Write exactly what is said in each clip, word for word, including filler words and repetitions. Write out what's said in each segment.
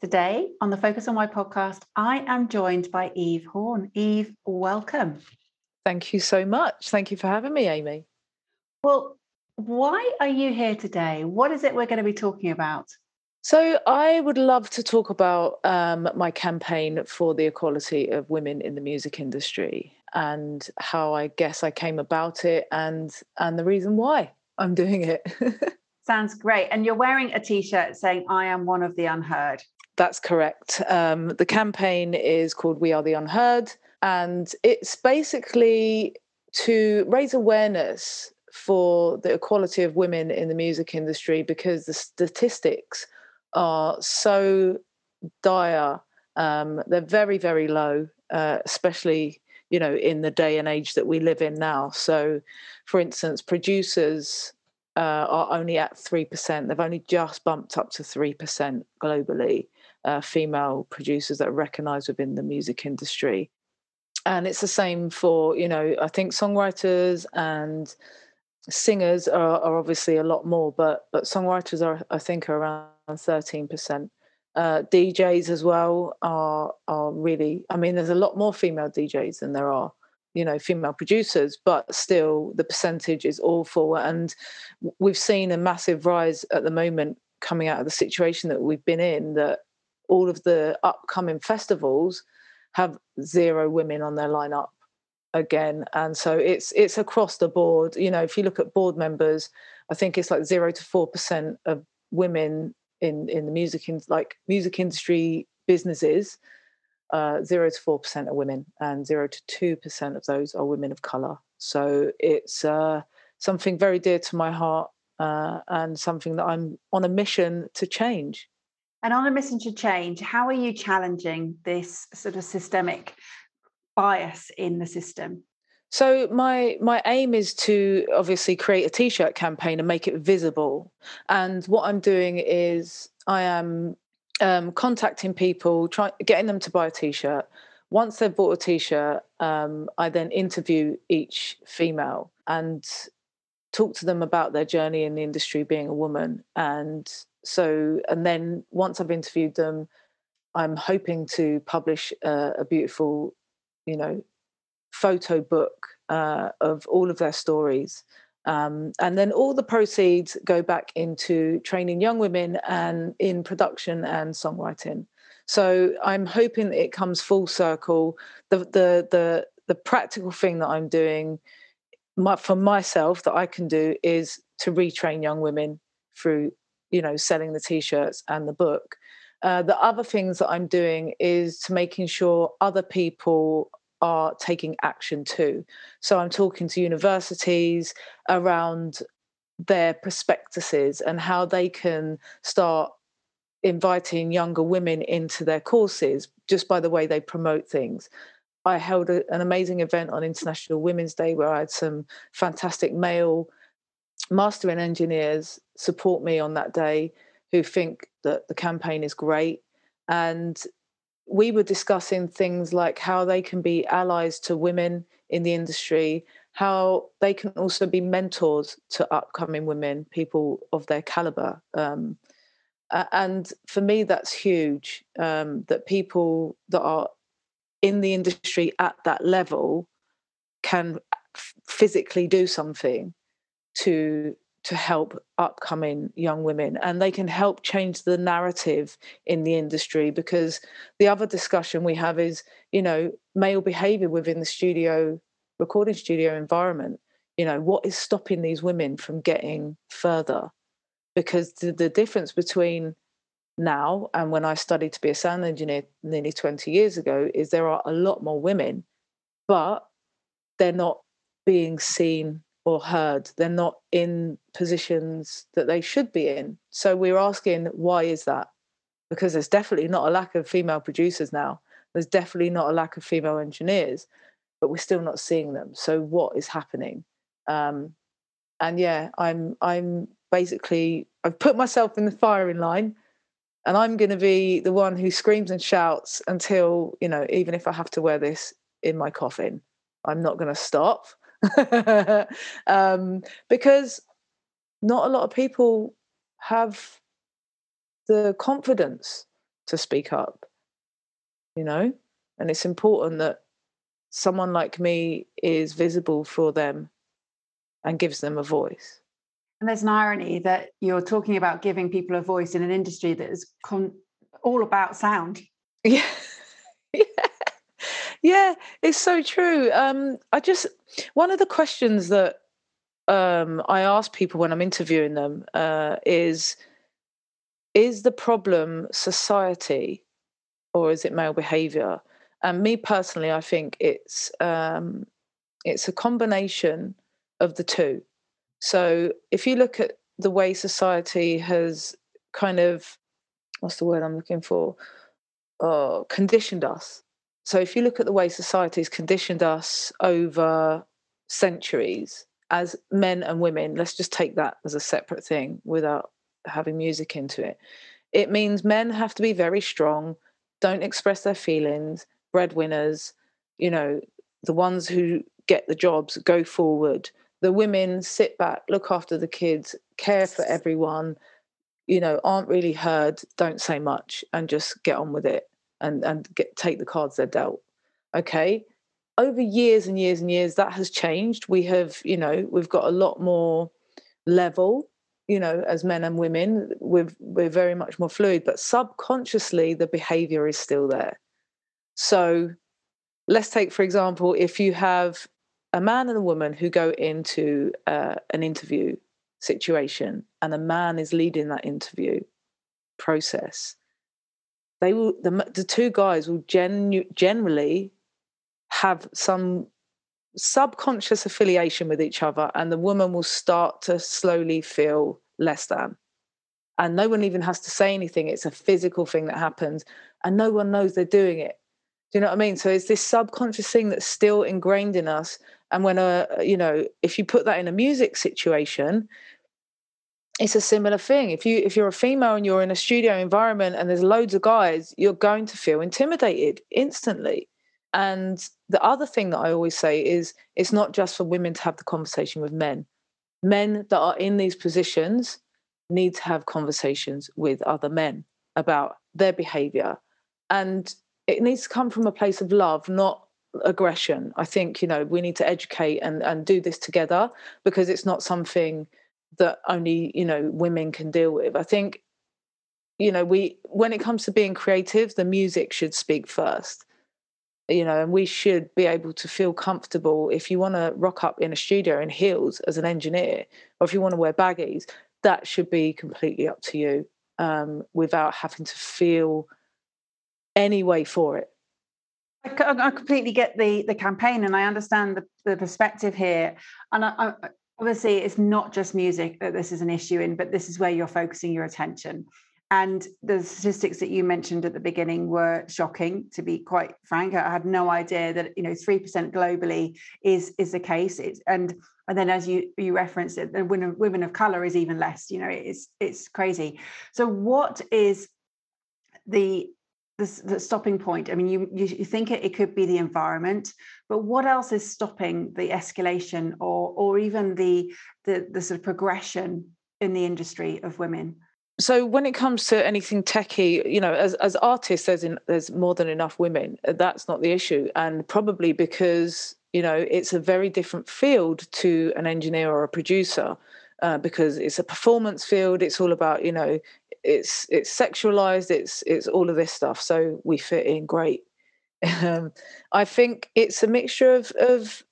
Today on the Focus on Why podcast, I am joined by Eve Horn. Eve, welcome. Thank you so much. Thank you for having me, Amy. Well, why are you here today? What is it we're going to be talking about? So I would love to talk about um, my campaign for the equality of women in the music industry and how I guess I came about it and, and the reason why I'm doing it. Sounds great. And you're wearing a T-shirt saying, I am one of the unheard. That's correct. Um, the campaign is called We Are the Unheard, and it's basically to raise awareness for the equality of women in the music industry, because the statistics are so dire. Um, they're very, very low, uh, especially, you know, in the day and age that we live in now. So, for instance, producers uh, are only at three percent. They've only just bumped up to three percent globally. Uh, female producers that are recognised within the music industry. And it's the same for, you know, I think songwriters and singers are, are obviously a lot more, but but songwriters are, I think, are around thirteen percent. Uh, D Js as well are are really, I mean, there's a lot more female D Js than there are, you know, female producers, but still the percentage is awful. And we've seen a massive rise at the moment coming out of the situation that we've been in, that all of the upcoming festivals have zero women on their lineup again. And so it's it's across the board. You know, if you look at board members, I think it's like zero to four percent of women in, in the music in, like music industry businesses, uh, zero to four percent are women, and zero to two percent of those are women of colour. So it's uh, something very dear to my heart, uh, and something that I'm on a mission to change. And on a mission to change, how are you challenging this sort of systemic bias in the system? So my my aim is to obviously create a T-shirt campaign and make it visible. And what I'm doing is I am um, contacting people, try, getting them to buy a T-shirt. Once they've bought a T-shirt, um, I then interview each female and talk to them about their journey in the industry being a woman. And so, and then once I've interviewed them, I'm hoping to publish uh, a beautiful, you know, photo book uh, of all of their stories. Um, and then all the proceeds go back into training young women and in production and songwriting. So I'm hoping that it comes full circle. The, the, the, the practical thing that I'm doing my, for myself that I can do is to retrain young women through, you know, selling the T-shirts and the book. Uh, the other things that I'm doing is to making sure other people are taking action too. So I'm talking to universities around their prospectuses and how they can start inviting younger women into their courses just by the way they promote things. I held a, an amazing event on International Women's Day where I had some fantastic male mastering engineers support me on that day who think that the campaign is great. And we were discussing things like how they can be allies to women in the industry, how they can also be mentors to upcoming women, people of their caliber. Um, and for me, that's huge, um, that people that are in the industry at that level can f- physically do something to to help upcoming young women, and they can help change the narrative in the industry. Because the other discussion we have is, you know, male behavior within the studio, recording studio environment. You know, what is stopping these women from getting further? Because the, the difference between now and when I studied to be a sound engineer nearly twenty years ago is there are a lot more women, but they're not being seen or heard. They're not in positions that they should be in. So we're asking, why is that? because there's definitely not a lack of female producers now. There's definitely not a lack of female engineers, but we're still not seeing them. So what is happening? Um, and yeah, I'm I'm basically, I've put myself in the firing line, and I'm going to be the one who screams and shouts until, you know, even if I have to wear this in my coffin, I'm not going to stop. um, because not a lot of people have the confidence to speak up, you know, and it's important that someone like me is visible for them and gives them a voice. And there's an irony that you're talking about giving people a voice in an industry that is con- all about sound. Yeah. yeah. Yeah, it's so true. Um, I just, one of the questions that um, I ask people when I'm interviewing them uh, is, is the problem society or is it male behaviour? And me personally, I think it's um, it's a combination of the two. So if you look at the way society has kind of, what's the word I'm looking for? Oh, conditioned us. So if you look at the way society has conditioned us over centuries as men and women, let's just take that as a separate thing without having music into it. It means men have to be very strong, don't express their feelings, breadwinners, you know, the ones who get the jobs, go forward. The women sit back, look after the kids, care for everyone, you know, aren't really heard, don't say much, and just get on with it and, and get, take the cards they're dealt. Okay. Over years and years and years, that has changed. We have, you know, we've got a lot more level, you know, as men and women. We've, we're very much more fluid, but subconsciously the behaviour is still there. So let's take, for example, if you have a man and a woman who go into uh, an interview situation and a man is leading that interview process, they will, the, the two guys will genu- generally have some subconscious affiliation with each other, and the woman will start to slowly feel less than. And no one even has to say anything. It's a physical thing that happens and no one knows they're doing it. Do you know what I mean? So it's this subconscious thing that's still ingrained in us. And when, a, you know, if you put that in a music situation, it's a similar thing. If you, if you're a female and you're in a studio environment and there's loads of guys, you're going to feel intimidated instantly. And the other thing that I always say is it's not just for women to have the conversation with men. Men that are in these positions need to have conversations with other men about their behaviour. And it needs to come from a place of love, not aggression. I think, you know, we need to educate and, and do this together, because it's not something that only, you know, women can deal with. I think, you know, we, when it comes to being creative, the music should speak first, you know, and we should be able to feel comfortable. If you want to rock up in a studio in heels as an engineer, or if you want to wear baggies, that should be completely up to you, um, without having to feel any way for it. I, I completely get the the campaign, and I understand the, the perspective here. And I, I, obviously, it's not just music that this is an issue in, but this is where you're focusing your attention. And the statistics that you mentioned at the beginning were shocking, to be quite frank. I had no idea that, you know, three percent globally is is the case. It's, and and then as you you referenced it, the women women of color is even less. You know, it's it's crazy. So what is the This, the stopping point? I mean, you, you you think it, it could be the environment, but what else is stopping the escalation or or even the, the the sort of progression in the industry of women? So when it comes to anything techie, you know, as as artists, there's in, there's more than enough women. That's not the issue, and probably because, you know, it's a very different field to an engineer or a producer, uh, because it's a performance field. It's all about, you know, It's it's sexualized, it's it's all of this stuff. So we fit in great. Um, I think it's a mixture of, of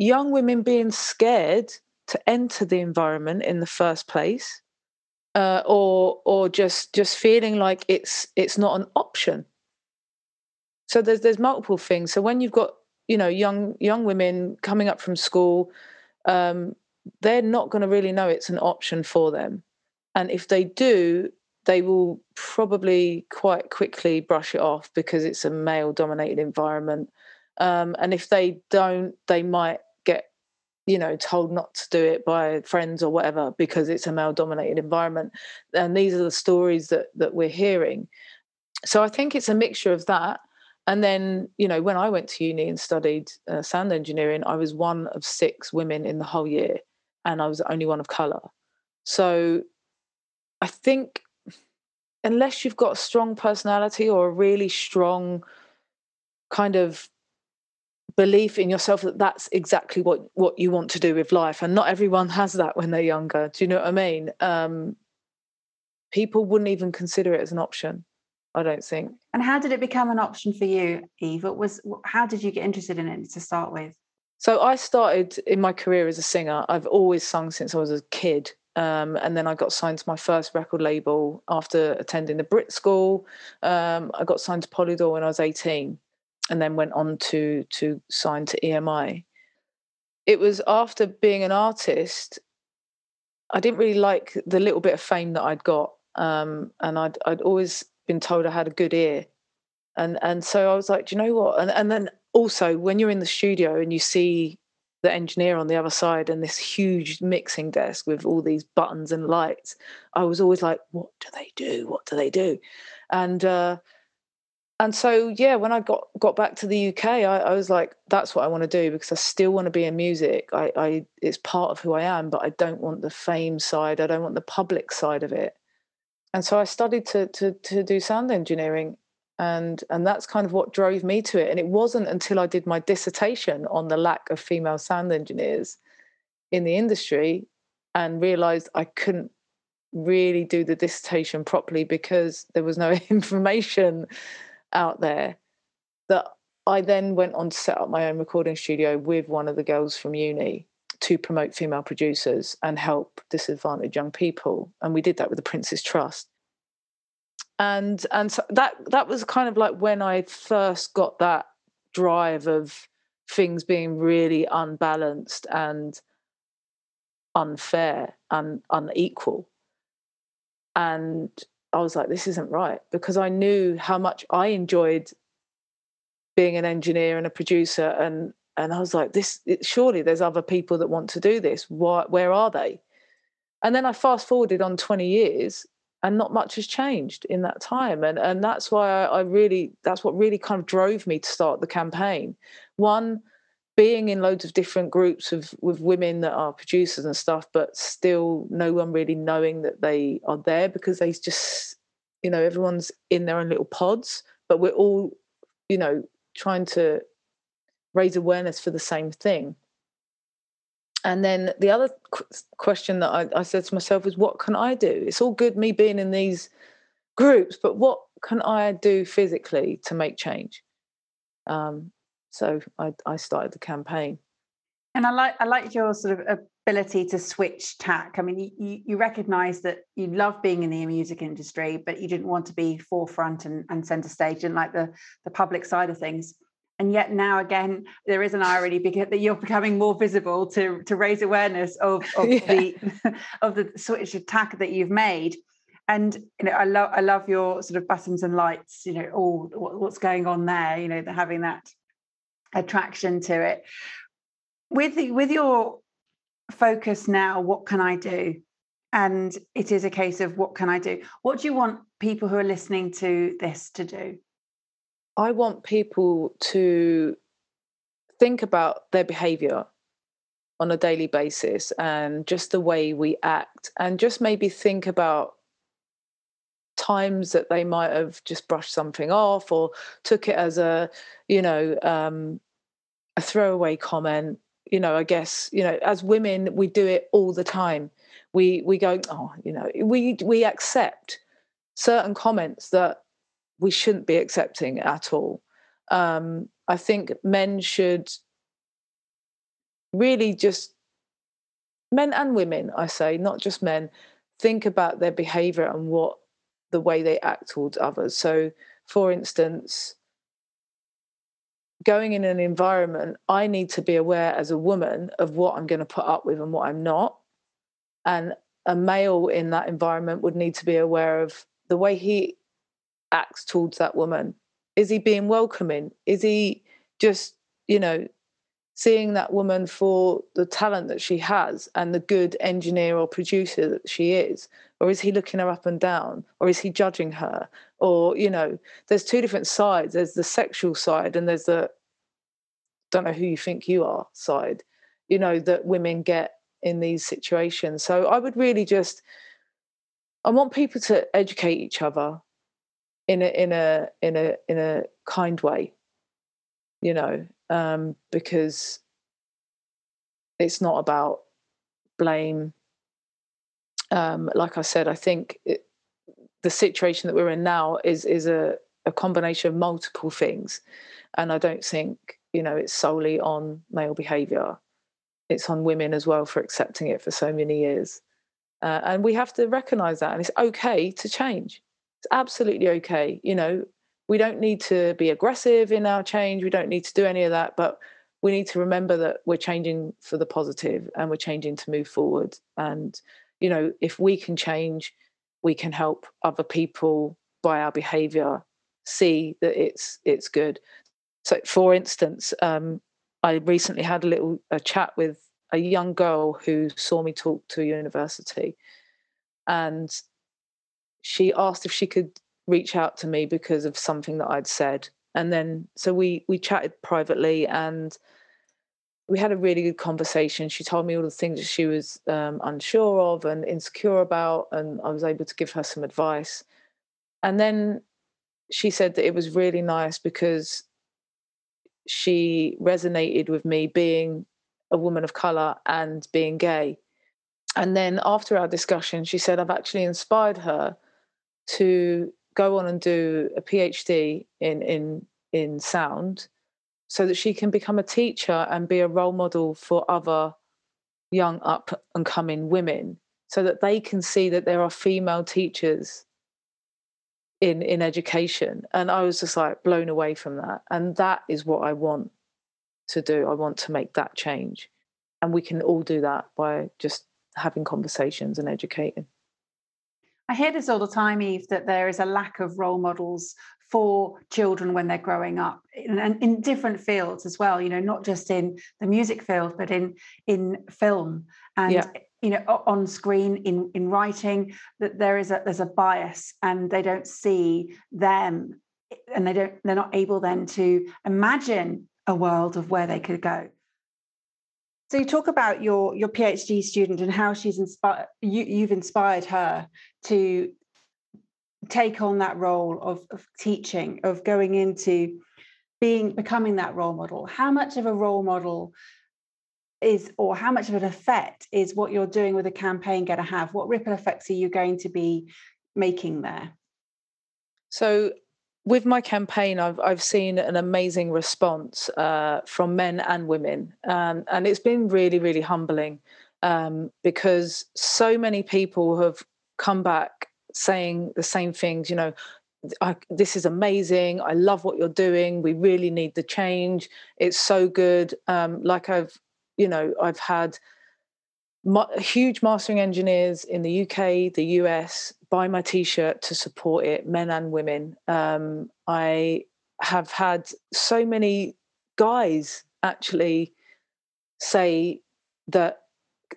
young women being scared to enter the environment in the first place, uh, or or just just feeling like it's it's not an option. So there's there's multiple things. So when you've got, you know, young young women coming up from school, um, they're not going to really know it's an option for them. And if they do, they will probably quite quickly brush it off because it's a male-dominated environment. Um, and if they don't, they might get, you know, told not to do it by friends or whatever because it's a male-dominated environment. And these are the stories that that we're hearing. So I think it's a mixture of that. And then, you know, when I went to uni and studied uh, sound engineering, I was one of six women in the whole year, and I was the only one of colour. So I think unless you've got a strong personality or a really strong kind of belief in yourself that that's exactly what, what you want to do with life, and not everyone has that when they're younger, do you know what I mean? Um, people wouldn't even consider it as an option, I don't think. And how did it become an option for you, Eve? It was, how did you get interested in it to start with? So I started in my career as a singer. I've always sung since I was a kid. Um, and then I got signed to my first record label after attending the Brit School. Um, I got signed to Polydor when I was eighteen, and then went on to, to sign to E M I. It was after being an artist, I didn't really like the little bit of fame that I'd got. Um, and I'd, I'd always been told I had a good ear. And and so I was like, do you know what? And and then also when you're in the studio and you see the engineer on the other side and this huge mixing desk with all these buttons and lights, I was always like, what do they do? What do they do? And uh, and so, yeah, when I got, got back to the U K, I, I was like, that's what I want to do, because I still want to be in music. I, I it's part of who I am, but I don't want the fame side. I don't want the public side of it. And so I studied to to to do sound engineering, and and that's kind of what drove me to it. And it wasn't until I did my dissertation on the lack of female sound engineers in the industry and realised I couldn't really do the dissertation properly because there was no information out there, that I then went on to set up my own recording studio with one of the girls from uni to promote female producers and help disadvantaged young people. And we did that with the Prince's Trust. And and so that that was kind of like when I first got that drive of things being really unbalanced and unfair and unequal. And I was like, this isn't right, because I knew how much I enjoyed being an engineer and a producer, and and I was like, this, it, surely there's other people that want to do this. Why, where are they? And then I fast forwarded on twenty years, and not much has changed in that time. And and that's why I really, that's what really kind of drove me to start the campaign. One, being in loads of different groups of, with women that are producers and stuff, but still no one really knowing that they are there, because they just, you know, everyone's in their own little pods, but we're all, you know, trying to raise awareness for the same thing. And then the other qu- question that I, I said to myself was, what can I do? It's all good me being in these groups, but what can I do physically to make change? Um, so I, I started the campaign. And I like I liked your sort of ability to switch tack. I mean, you, you recognise that you love being in the music industry, but you didn't want to be forefront and, and centre stage, and like the, the public side of things. And yet now, again, there is an irony that you're becoming more visible to, to raise awareness of, of yeah. the of the switch attack that you've made. And you know, I love I love your sort of buttons and lights. You know, all oh, what, what's going on there. You know, the, having that attraction to it. With the, with your focus now, what can I do? And it is a case of what can I do? What do you want people who are listening to this to do? I want people to think about their behaviour on a daily basis and just the way we act, and just maybe think about times that they might have just brushed something off or took it as a, you know, um, a throwaway comment. You know, I guess, you know, as women, we do it all the time. We we go, oh, you know, we we accept certain comments that we shouldn't be accepting at all. Um, I think men should really just, men and women, I say, not just men, think about their behaviour and what the way they act towards others. So, for instance, going in an environment, I need to be aware as a woman of what I'm going to put up with and what I'm not. And a male in that environment would need to be aware of the way he acts towards that woman. Is he being welcoming? Is he just, you know, seeing that woman for the talent that she has and the good engineer or producer that she is? Or is he looking her up and down? Or is he judging her? Or, you know, there's two different sides. There's the sexual side and there's the don't know who you think you are side, you know, that women get in these situations. So I would really just, I want people to educate each other in a in a in a in a kind way, you know, um, because it's not about blame. Um, like I said, I think it, the situation that we're in now is is a, a combination of multiple things, and I don't think, you know, it's solely on male behaviour. It's on women as well for accepting it for so many years. Uh, and we have to recognise that. And it's okay to change. It's absolutely okay. You know, we don't need to be aggressive in our change. We don't need to do any of that. But we need to remember that we're changing for the positive and we're changing to move forward. And, you know, if we can change, we can help other people by our behaviour see that it's it's good. So, for instance, um, I recently had a little a chat with a young girl who saw me talk to a university, and she asked if she could reach out to me because of something that I'd said. And then, so we we chatted privately and we had a really good conversation. She told me all the things that she was um, unsure of and insecure about, and I was able to give her some advice. And then she said that it was really nice because she resonated with me being a woman of colour and being gay. And then after our discussion, she said, I've actually inspired her to go on and do a PhD in in in sound so that she can become a teacher and be a role model for other young up and coming women so that they can see that there are female teachers in in education. And I was just like blown away from that, and that is what I want to do. I want to make that change, and we can all do that by just having conversations and educating. I hear this all the time, Eve, that there is a lack of role models for children when they're growing up, and in different fields as well, you know, not just in the music field, but in in film and yeah. you know, on screen, in, in writing, that there is a there's a bias, and they don't see them, and they don't they're not able then to imagine a world of where they could go. So you talk about your your PhD student and how she's inspired you you've inspired her to take on that role of, of teaching, of going into being becoming that role model. How much of a role model is, or how much of an effect is what you're doing with a campaign going to have? What ripple effects are you going to be making there? So with my campaign, I've I've seen an amazing response uh, from men and women, um, and it's been really, really humbling um, because so many people have come back saying the same things, you know, I, this is amazing. I love what you're doing. We really need the change. It's so good. Um, like I've You know, I've had ma- huge mastering engineers in the U K, the U S, buy my T-shirt to support it, men and women. Um, I have had so many guys actually say that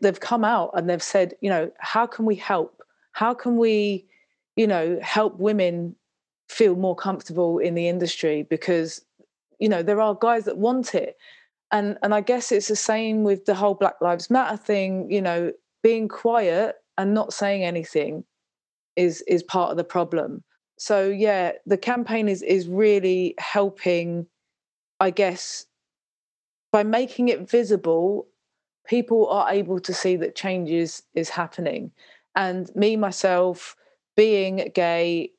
they've come out and they've said, you know, how can we help? How can we, you know, help women feel more comfortable in the industry? Because, you know, there are guys that want it. And and I guess it's the same with the whole Black Lives Matter thing, you know, being quiet and not saying anything is is part of the problem. So, yeah, the campaign is is really helping, I guess, by making it visible, people are able to see that change is, is happening. And me, myself, being gay,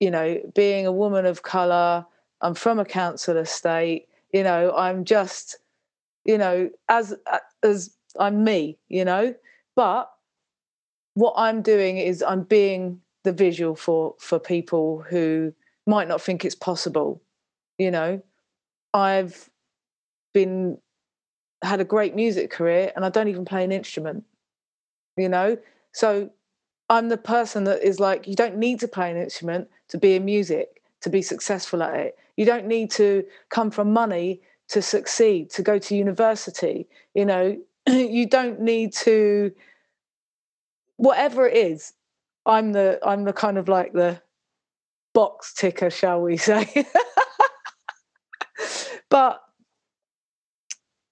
you know, being a woman of colour, I'm from a council estate, you know, I'm just... You know, as as I'm me, you know, but what I'm doing is I'm being the visual for for people who might not think it's possible. You know, I've been had a great music career and I don't even play an instrument, you know, so I'm the person that is like, you don't need to play an instrument to be in music, to be successful at it. You don't need to come from money to succeed, to go to university. You know, you don't need to, whatever it is. I'm the, I'm the kind of like the box ticker, shall we say. But,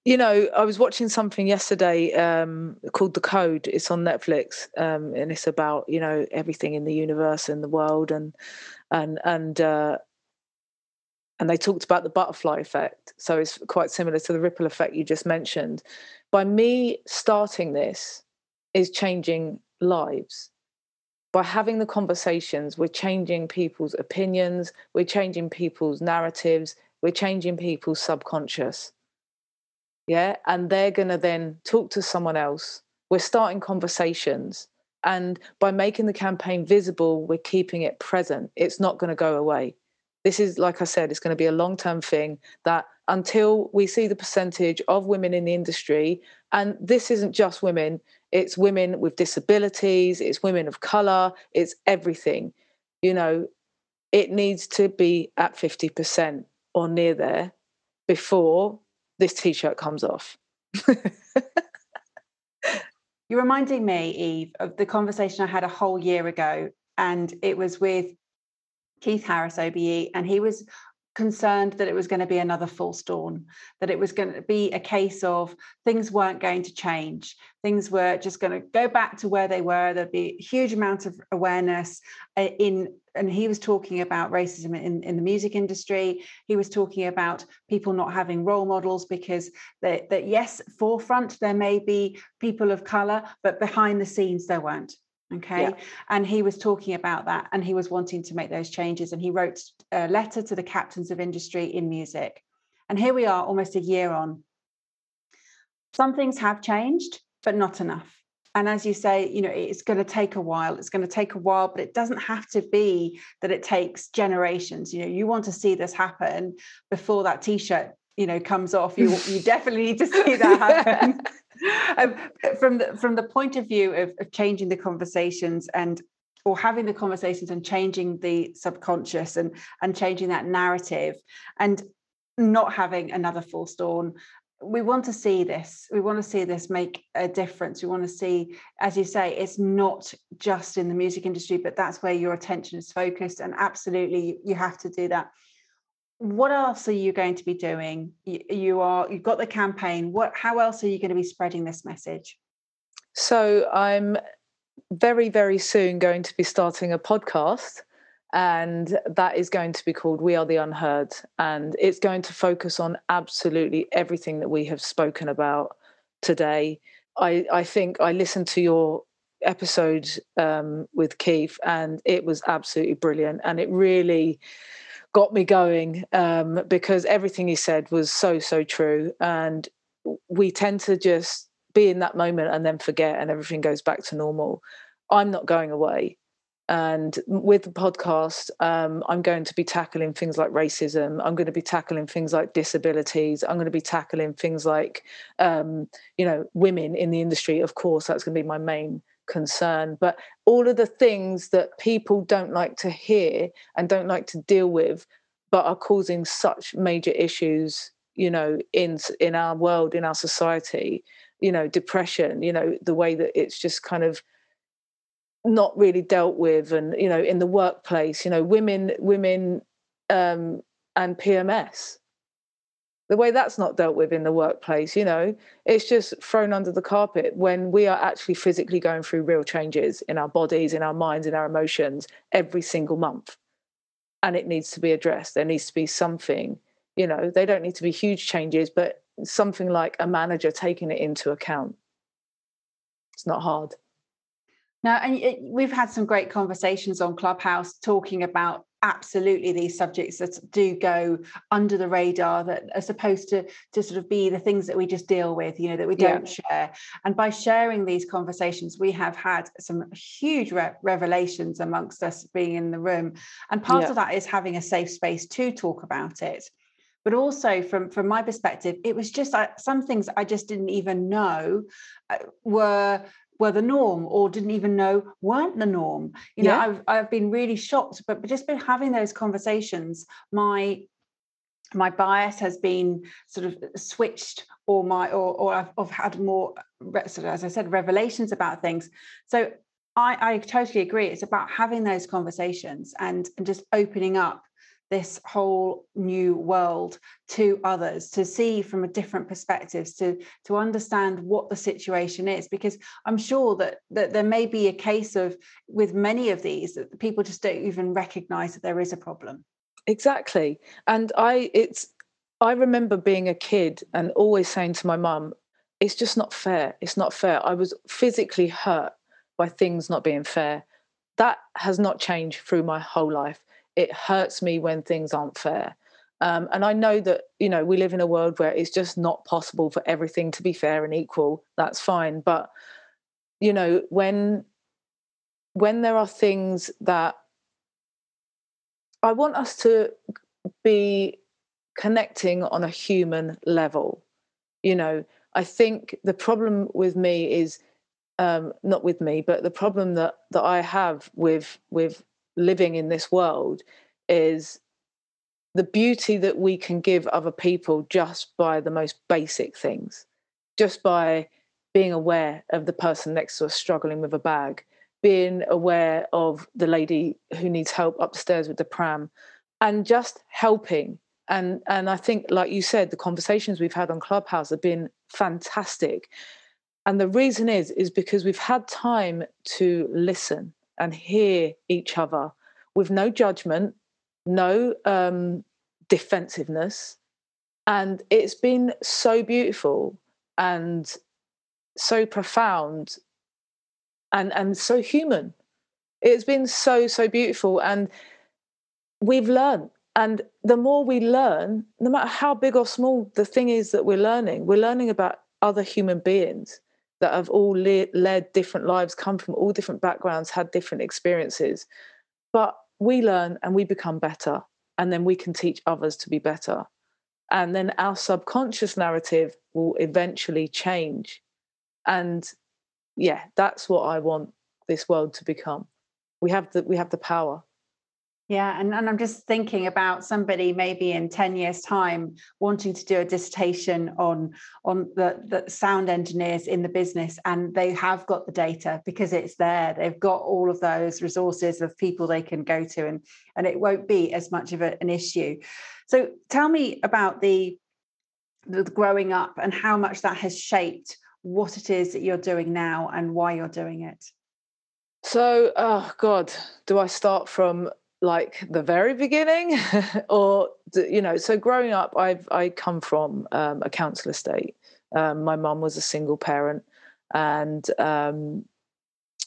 you know, I was watching something yesterday um, called The Code. It's on Netflix, um, and it's about, you know, everything in the universe and the world, and and and uh, and they talked about the butterfly effect. So it's quite similar to the ripple effect you just mentioned. By me starting this is changing lives. By having the conversations, we're changing people's opinions, we're changing people's narratives, we're changing people's subconscious. Yeah, and they're going to then talk to someone else. We're starting conversations. And by making the campaign visible, we're keeping it present. It's not going to go away. This is, like I said, it's going to be a long-term thing that until we see the percentage of women in the industry, and this isn't just women, it's women with disabilities, it's women of colour, it's everything. You know, it needs to be at fifty percent or near there before this T-shirt comes off. You're reminding me, Eve, of the conversation I had a whole year ago, and it was with Keith Harris, O B E, and he was concerned that it was going to be another false dawn, that it was going to be a case of things weren't going to change. Things were just going to go back to where they were. There'd be a huge amount of awareness in, and he was talking about racism in, in the music industry. He was talking about people not having role models because that, that yes, forefront, there may be people of colour, but behind the scenes there weren't. Okay. Yeah. And he was talking about that, and he was wanting to make those changes. And he wrote a letter to the captains of industry in music. And here we are almost a year on. Some things have changed, but not enough. And as you say, you know, it's going to take a while. It's going to take a while, but it doesn't have to be that it takes generations. You know, you want to see this happen before that T-shirt, you know, comes off. You, you definitely need to see that happen. Yeah. Um, from the from the point of view of, of changing the conversations and or having the conversations and changing the subconscious and and changing that narrative and not having another false dawn, we want to see this. We want to see this make a difference. We want to see, as you say, it's not just in the music industry, but that's where your attention is focused. And absolutely, you have to do that. What else are you going to be doing? You, you are, you've got the campaign. What, how else are you going to be spreading this message? So I'm very, very soon going to be starting a podcast, and that is going to be called We Are the Unheard. And it's going to focus on absolutely everything that we have spoken about today. I, I think I listened to your episode um, with Keith, and it was absolutely brilliant. And it really got me going um, because everything he said was so, so true. And we tend to just be in that moment and then forget, and everything goes back to normal. I'm not going away. And with the podcast, um, I'm going to be tackling things like racism. I'm going to be tackling things like disabilities. I'm going to be tackling things like, um, you know, women in the industry. Of course, that's going to be my main concern, but all of the things that people don't like to hear and don't like to deal with, but are causing such major issues, you know, in in our world, in our society, you know, depression, you know, the way that it's just kind of not really dealt with, and you know, in the workplace, you know, women, women, um, and P M S. The way that's not dealt with in the workplace, you know, it's just thrown under the carpet when we are actually physically going through real changes in our bodies, in our minds, in our emotions every single month. And it needs to be addressed. There needs to be something, you know, they don't need to be huge changes, but something like a manager taking it into account. It's not hard. No, and it, we've had some great conversations on Clubhouse talking about absolutely these subjects that do go under the radar, that are supposed to, to sort of be the things that we just deal with, you know, that we don't yeah. share. And by sharing these conversations, we have had some huge re- revelations amongst us being in the room. And part yeah. of that is having a safe space to talk about it. But also from, from my perspective, it was just uh, some things I just didn't even know uh, were were the norm or didn't even know weren't the norm. You know, yeah. I've, I've been really shocked, but, but just been having those conversations. My my bias has been sort of switched, or my or, or I've, I've had more, sort of, as I said, revelations about things. So I, I totally agree. It's about having those conversations and, and just opening up this whole new world to others, to see from a different perspectives, to to understand what the situation is, because I'm sure that that there may be a case of, with many of these, that people just don't even recognize that there is a problem. Exactly. And I it's I remember being a kid and always saying to my mum, it's just not fair, it's not fair. I was physically hurt by things not being fair. That has not changed through my whole life. It hurts me when things aren't fair. Um, and I know that, you know, we live in a world where it's just not possible for everything to be fair and equal. That's fine. But, you know, when, when there are things that, I want us to be connecting on a human level. You know, I think the problem with me is, um, not with me, but the problem that, that I have with, with, living in this world is the beauty that we can give other people just by the most basic things, just by being aware of the person next to us struggling with a bag, being aware of the lady who needs help upstairs with the pram, and just helping. And and I think, like you said, the conversations we've had on Clubhouse have been fantastic. And the reason is, is because we've had time to listen and hear each other with no judgment, no um, defensiveness. And it's been so beautiful and so profound and, and so human. It's been so, so beautiful. And we've learned. And the more we learn, no matter how big or small the thing is that we're learning, we're learning about other human beings that have all le- led different lives, come from all different backgrounds, had different experiences. But we learn and we become better, and then we can teach others to be better. And then our subconscious narrative will eventually change. And yeah, that's what I want this world to become. We have the, we have the power. Yeah, and, and I'm just thinking about somebody maybe in ten years' time wanting to do a dissertation on, on the, the sound engineers in the business, and they have got the data because it's there. They've got all of those resources of people they can go to, and, and it won't be as much of a, an issue. So tell me about the, the growing up and how much that has shaped what it is that you're doing now and why you're doing it. So, oh God, do I start from... like the very beginning? Or, you know, so growing up, I've I come from um, a council estate. Um, my mum was a single parent, and um,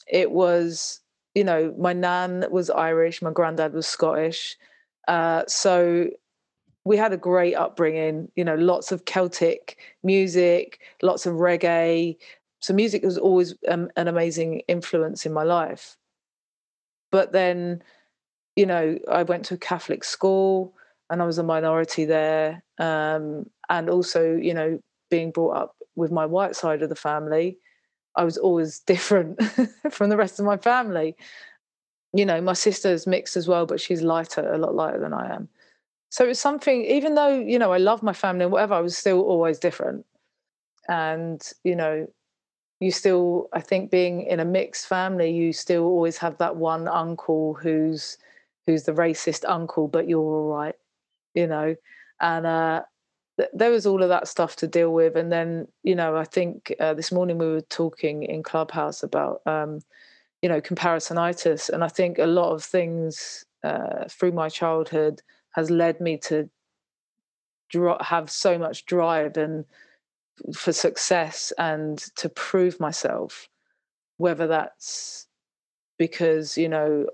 it was, you know, my nan was Irish, my granddad was Scottish. Uh, so we had a great upbringing, you know, lots of Celtic music, lots of reggae. So music was always um, an amazing influence in my life. But then, you know, I went to a Catholic school and I was a minority there. Um, and also, you know, being brought up with my white side of the family, I was always different from the rest of my family. You know, my sister's mixed as well, but she's lighter, a lot lighter than I am. So it's something, even though, you know, I love my family and whatever, I was still always different. And, you know, you still, I think being in a mixed family, you still always have that one uncle who's, who's the racist uncle, but you're all right, you know. And uh, th- there was all of that stuff to deal with. And then, you know, I think uh, this morning we were talking in Clubhouse about, um, you know, comparisonitis. And I think a lot of things uh, through my childhood has led me to dr- have so much drive and for success and to prove myself, whether that's because, you know,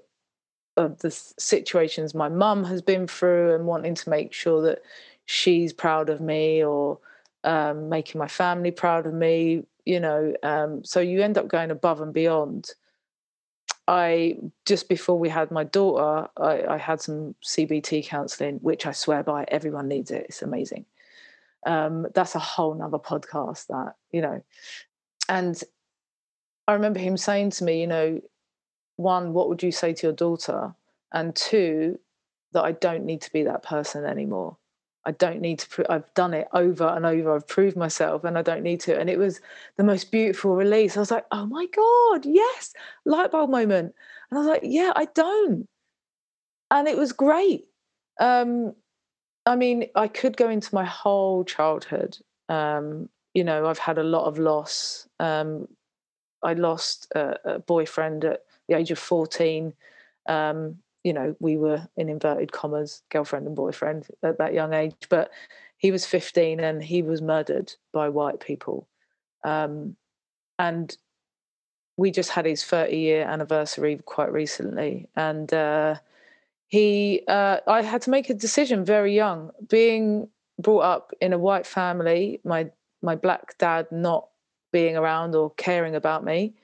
of the situations my mum has been through and wanting to make sure that she's proud of me, or um, making my family proud of me, you know. Um, so you end up going above and beyond. I, just before we had my daughter, I, I had some C B T counselling, which I swear by, everyone needs it. It's amazing. Um, that's a whole nother podcast, that, you know. And I remember him saying to me, you know, one, what would you say to your daughter? And two, that I don't need to be that person anymore. I don't need to, pro- I've done it over and over. I've proved myself and I don't need to. And it was the most beautiful release. I was like, oh my God, yes. Light bulb moment. And I was like, yeah, I don't. And it was great. Um, I mean, I could go into my whole childhood. Um, you know, I've had a lot of loss. Um, I lost a, a boyfriend at the age of fourteen. Um, you know, we were in inverted commas, girlfriend and boyfriend at that young age, but he was fifteen and he was murdered by white people. Um, and we just had his thirty year anniversary quite recently. And, uh, he, uh, I had to make a decision very young, being brought up in a white family, my, my black dad not being around or caring about me,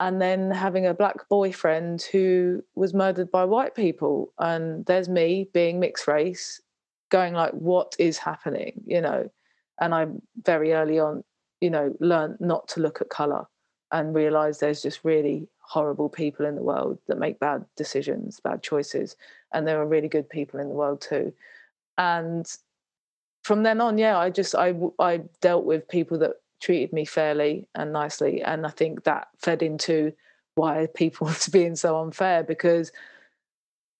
and then having a black boyfriend who was murdered by white people. And there's me being mixed race going like, what is happening? You know, and I very early on, you know, learned not to look at colour and realise there's just really horrible people in the world that make bad decisions, bad choices. And there are really good people in the world too. And from then on, yeah, I just, I, I dealt with people that treated me fairly and nicely, and I think that fed into why people was being so unfair, because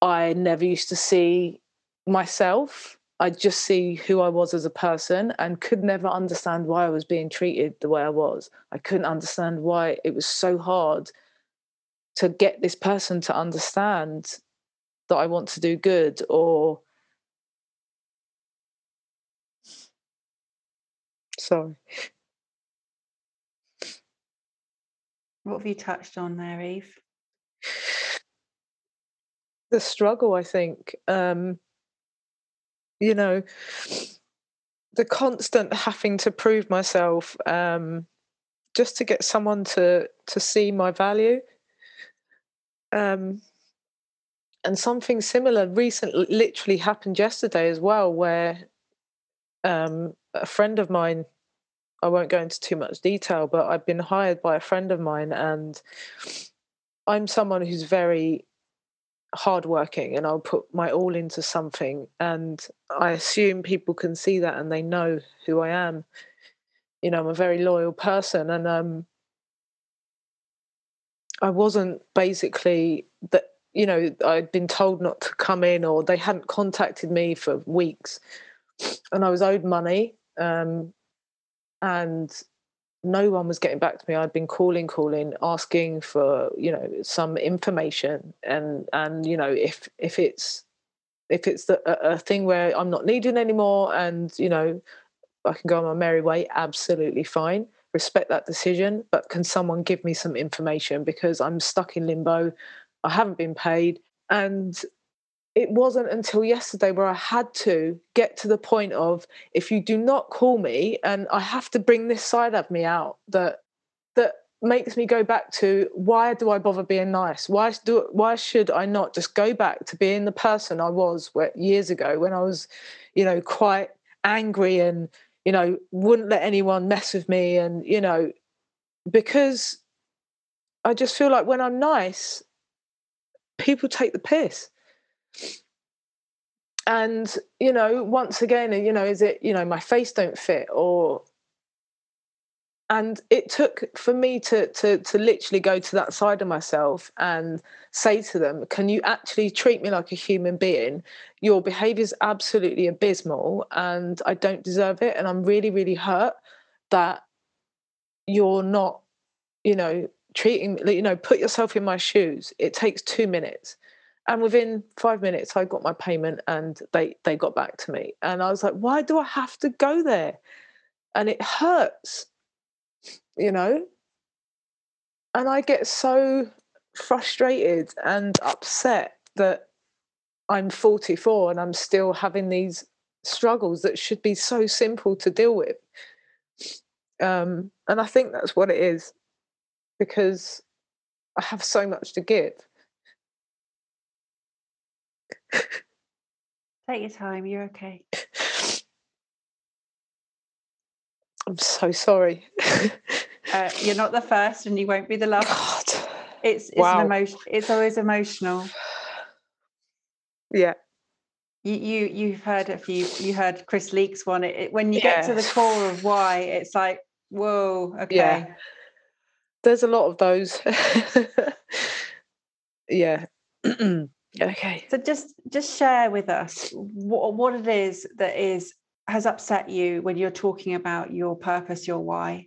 I never used to see myself. I just see who I was as a person, and could never understand why I was being treated the way I was. I couldn't understand why it was so hard to get this person to understand that I want to do good, or sorry. What have you touched on there, Eve? The struggle, I think. Um, you know, the constant having to prove myself, um, just to get someone to, to see my value. Um, and something similar recently, literally happened yesterday as well, where um, a friend of mine, I won't go into too much detail, but I've been hired by a friend of mine, and I'm someone who's very hardworking and I'll put my all into something. And I assume people can see that and they know who I am. You know, I'm a very loyal person, and um, I wasn't basically that, you know, I'd been told not to come in, or they hadn't contacted me for weeks, and I was owed money. Um, And no one was getting back to me. I'd been calling, calling, asking for, you know, some information. And, and you know, if if it's if it's the, a, a thing where I'm not needed anymore and, you know, I can go on my merry way, absolutely fine. Respect that decision. But can someone give me some information? Because I'm stuck in limbo. I haven't been paid. And it wasn't until yesterday where I had to get to the point of, if you do not call me, and I have to bring this side of me out that that makes me go back to, why do I bother being nice? Why do why should I not just go back to being the person I was years ago, when I was, you know, quite angry and, you know, wouldn't let anyone mess with me, and, you know, because I just feel like when I'm nice, people take the piss. And, you know, once again, you know, is it, you know, my face don't fit, or, and it took for me to to to literally go to that side of myself and say to them, can you actually treat me like a human being? Your behaviour is absolutely abysmal and I don't deserve it, and I'm really, really hurt that you're not, you know, treating, you know, put yourself in my shoes. It takes two minutes. And within five minutes, I got my payment, and they, they got back to me. And I was like, why do I have to go there? And it hurts, you know? And I get so frustrated and upset that I'm forty-four and I'm still having these struggles that should be so simple to deal with. Um, and I think that's what it is, because I have so much to give. Take your time, you're okay. I'm so sorry. Uh, you're not the first and you won't be the last. God. It's it's wow. an emotion. It's always emotional. Yeah. You, you, you've heard a few, you heard Chris Leake's one. It, it, when you yeah. get to the core of why, it's like, whoa, okay. Yeah. There's a lot of those. Yeah. Okay. So just just share with us what, what it is that is has upset you when you're talking about your purpose, your why.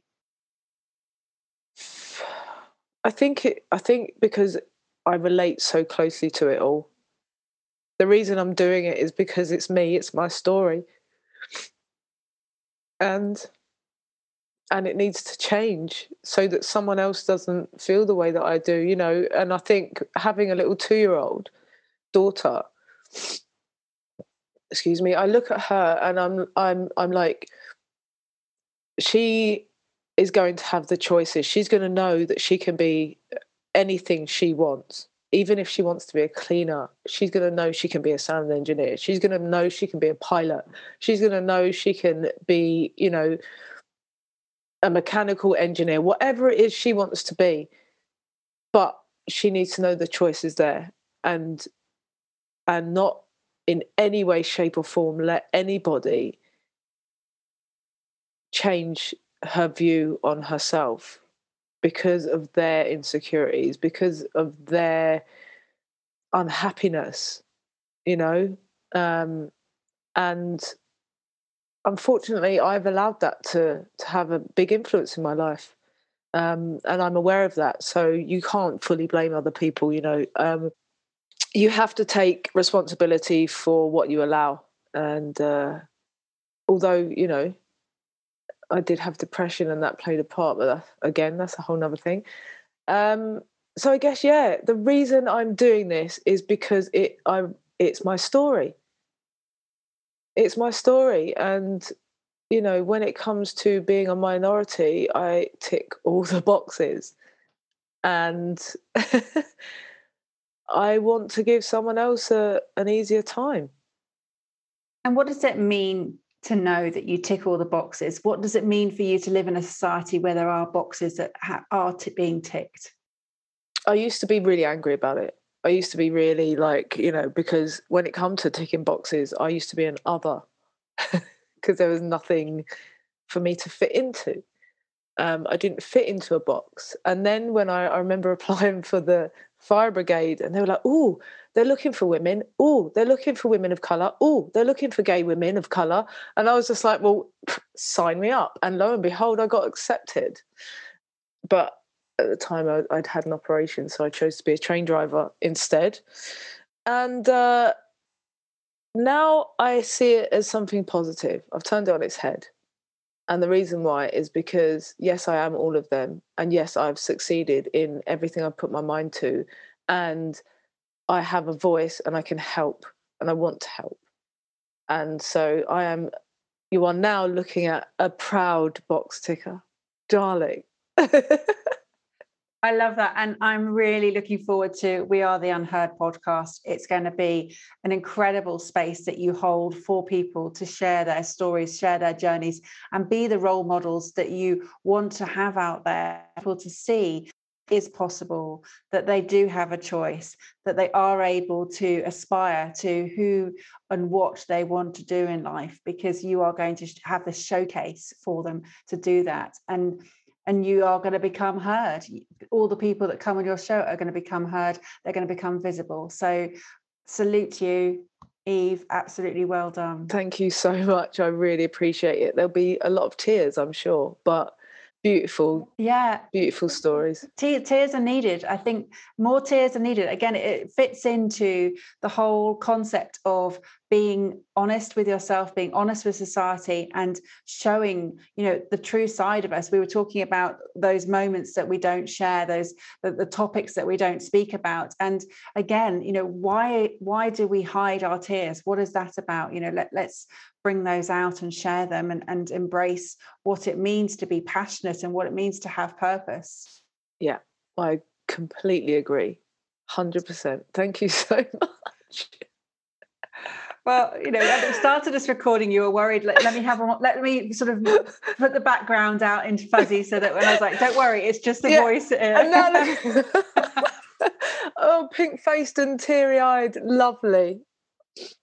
I think it, I think because I relate so closely to it all. The reason I'm doing it is because it's me, it's my story. And and it needs to change so that someone else doesn't feel the way that I do, you know. And I think having a little two-year-old daughter, excuse me, I look at her and I'm I'm I'm like, she is going to have the choices. She's going to know that she can be anything she wants. Even if she wants to be a cleaner, she's going to know she can be a sound engineer. She's going to know she can be a pilot. She's going to know she can be, you know, a mechanical engineer, whatever it is she wants to be. But she needs to know the choice is there, and and not in any way, shape or form let anybody change her view on herself because of their insecurities, because of their unhappiness, you know. Um, and unfortunately, I've allowed that to, to have a big influence in my life. Um, and I'm aware of that. So you can't fully blame other people, you know. Um, you have to take responsibility for what you allow. And uh, although, you know, I did have depression and that played a part, but that's, again, that's a whole nother thing. Um, so I guess, yeah, the reason I'm doing this is because it, I, it's my story. It's my story. And, you know, when it comes to being a minority, I tick all the boxes. And I want to give someone else a, an easier time. And what does it mean to know that you tick all the boxes? What does it mean for you to live in a society where there are boxes that ha- are t- being ticked? I used to be really angry about it. I used to be really like, you know, because when it comes to ticking boxes, I used to be an other because there was nothing for me to fit into. Um, I didn't fit into a box. And then when I, I remember applying for the fire brigade, and they were like, oh, they're looking for women. Oh, they're looking for women of colour. Oh, they're looking for gay women of colour. And I was just like, well, sign me up. And lo and behold, I got accepted. But at the time, I'd had an operation, so I chose to be a train driver instead. And uh, now I see it as something positive. I've turned it on its head. And the reason why is because, yes, I am all of them. And yes, I've succeeded in everything I've put my mind to. And I have a voice and I can help and I want to help. And so I am, you are now looking at a proud box ticker, darling. I love that. And I'm really looking forward to We Are the Unheard podcast. It's going to be an incredible space that you hold for people to share their stories, share their journeys, and be the role models that you want to have out there, people to see is possible, that they do have a choice, that they are able to aspire to who and what they want to do in life, because you are going to have this showcase for them to do that. And And you are going to become heard. All the people that come on your show are going to become heard. They're going to become visible. So salute you, Eve. Absolutely well done. Thank you so much. I really appreciate it. There'll be a lot of tears, I'm sure, but beautiful, yeah, beautiful stories. Te- tears are needed. I think more tears are needed. Again, it fits into the whole concept of being honest with yourself, being honest with society, and showing, you know, the true side of us. We were talking about those moments that we don't share, those the, the topics that we don't speak about. And again, you know, why why do we hide our tears? What is that about? You know, let, let's bring those out and share them, and, and embrace what it means to be passionate and what it means to have purpose. Yeah, I completely agree. one hundred percent. Thank you so much. well, you know, when it started this recording, you were worried, let, let me have one, let me sort of put the background out into fuzzy so that when I was like, don't worry, it's just a yeah. voice. And then, oh, pink-faced and teary-eyed, lovely.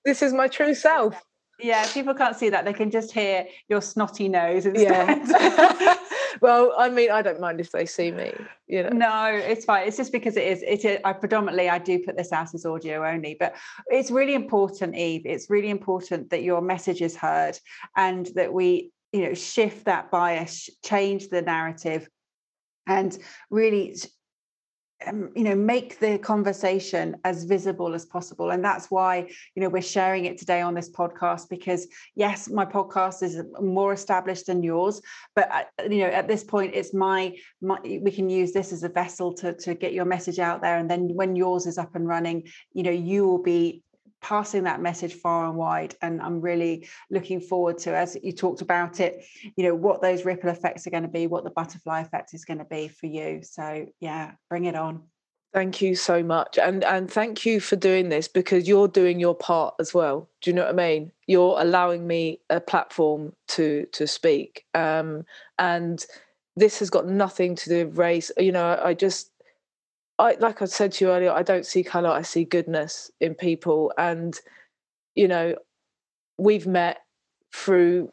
This is my true self. Yeah, if people can't see that, they can just hear your snotty nose instead. Yeah. Well, I mean, I don't mind if they see me, you know. No, it's fine. It's just because it is, it is, I predominantly, I do put this out as audio only, but it's really important, Eve. It's really important that your message is heard and that we, you know, shift that bias, change the narrative and really, um, you know, make the conversation as visible as possible. And that's why, you know, we're sharing it today on this podcast, because yes, my podcast is more established than yours, but uh, you know, at this point it's my, my, we can use this as a vessel to, to get your message out there. And then when yours is up and running, you know, you will be passing that message far and wide. And I'm really looking forward to, as you talked about it, you know, what those ripple effects are going to be, what the butterfly effect is going to be for you. So yeah, bring it on. Thank you so much. And and thank you for doing this, because you're doing your part as well. Do you know what I mean? You're allowing me a platform to to speak. Um, and this has got nothing to do with race. You know, I just, I, like I said to you earlier, I don't see colour, I see goodness in people. And, you know, we've met through,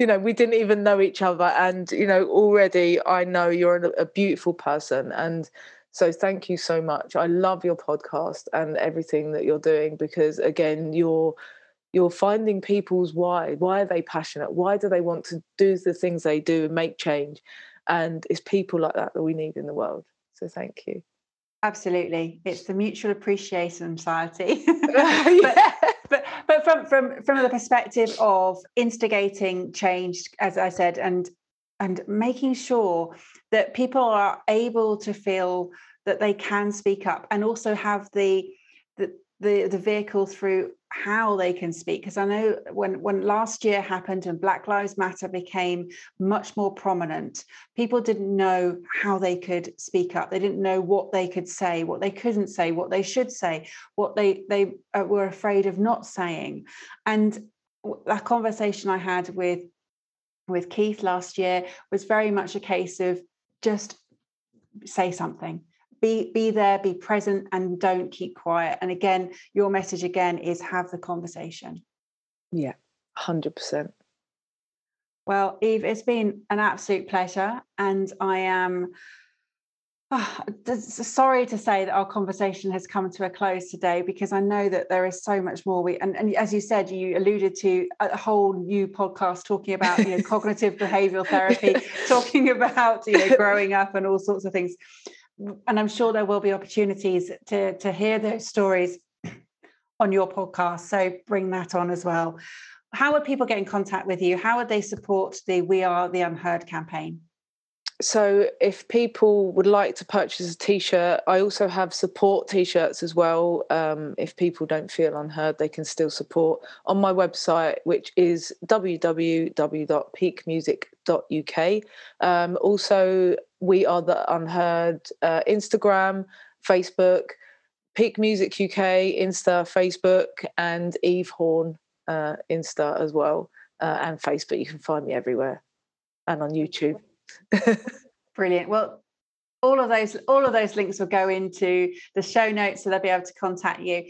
you know, we didn't even know each other. And, you know, already I know you're a, a beautiful person. And so thank you so much. I love your podcast and everything that you're doing, because, again, you're you're finding people's why. Why are they passionate? Why do they want to do the things they do and make change? And it's people like that that we need in the world. So thank you. Absolutely. It's the mutual appreciation society. but, but but from from from the perspective of instigating change, as I said, and and making sure that people are able to feel that they can speak up, and also have the the the, the vehicle through how they can speak. Because I know when when last year happened and Black Lives Matter became much more prominent, people didn't know how they could speak up. They didn't know what they could say, what they couldn't say, what they should say, what they they were afraid of not saying. And that conversation I had with with Keith last year was very much a case of just say something. Be be there, be present, and don't keep quiet. And again, your message again is have the conversation. Yeah, one hundred percent. Well, Eve, it's been an absolute pleasure. And I am oh, sorry to say that our conversation has come to a close today, because I know that there is so much more. We and, and as you said, you alluded to a whole new podcast talking about, you know, cognitive behavioural therapy, talking about, you know, growing up and all sorts of things. And I'm sure there will be opportunities to, to hear those stories on your podcast. So bring that on as well. How would people get in contact with you? How would they support the We Are the Unheard campaign? So if people would like to purchase a T-shirt, I also have support T-shirts as well. Um, if people don't feel unheard, they can still support on my website, which is w w w dot peak music dot u k. Um, also, We Are the Unheard, uh, Instagram, Facebook, Peak Music U K, Insta, Facebook, and Eve Horn, uh, Insta as well, uh, and Facebook. You can find me everywhere, and on YouTube. Brilliant. Well, all of those all of those links will go into the show notes, so they'll be able to contact you.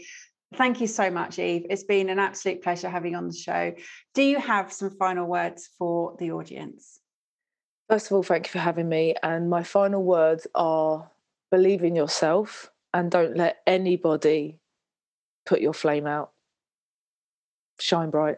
Thank you so much, Eve. It's been an absolute pleasure having you on the show. Do you have some final words for the audience? First of all, thank you for having me, and my final words are believe in yourself and don't let anybody put your flame out. Shine bright.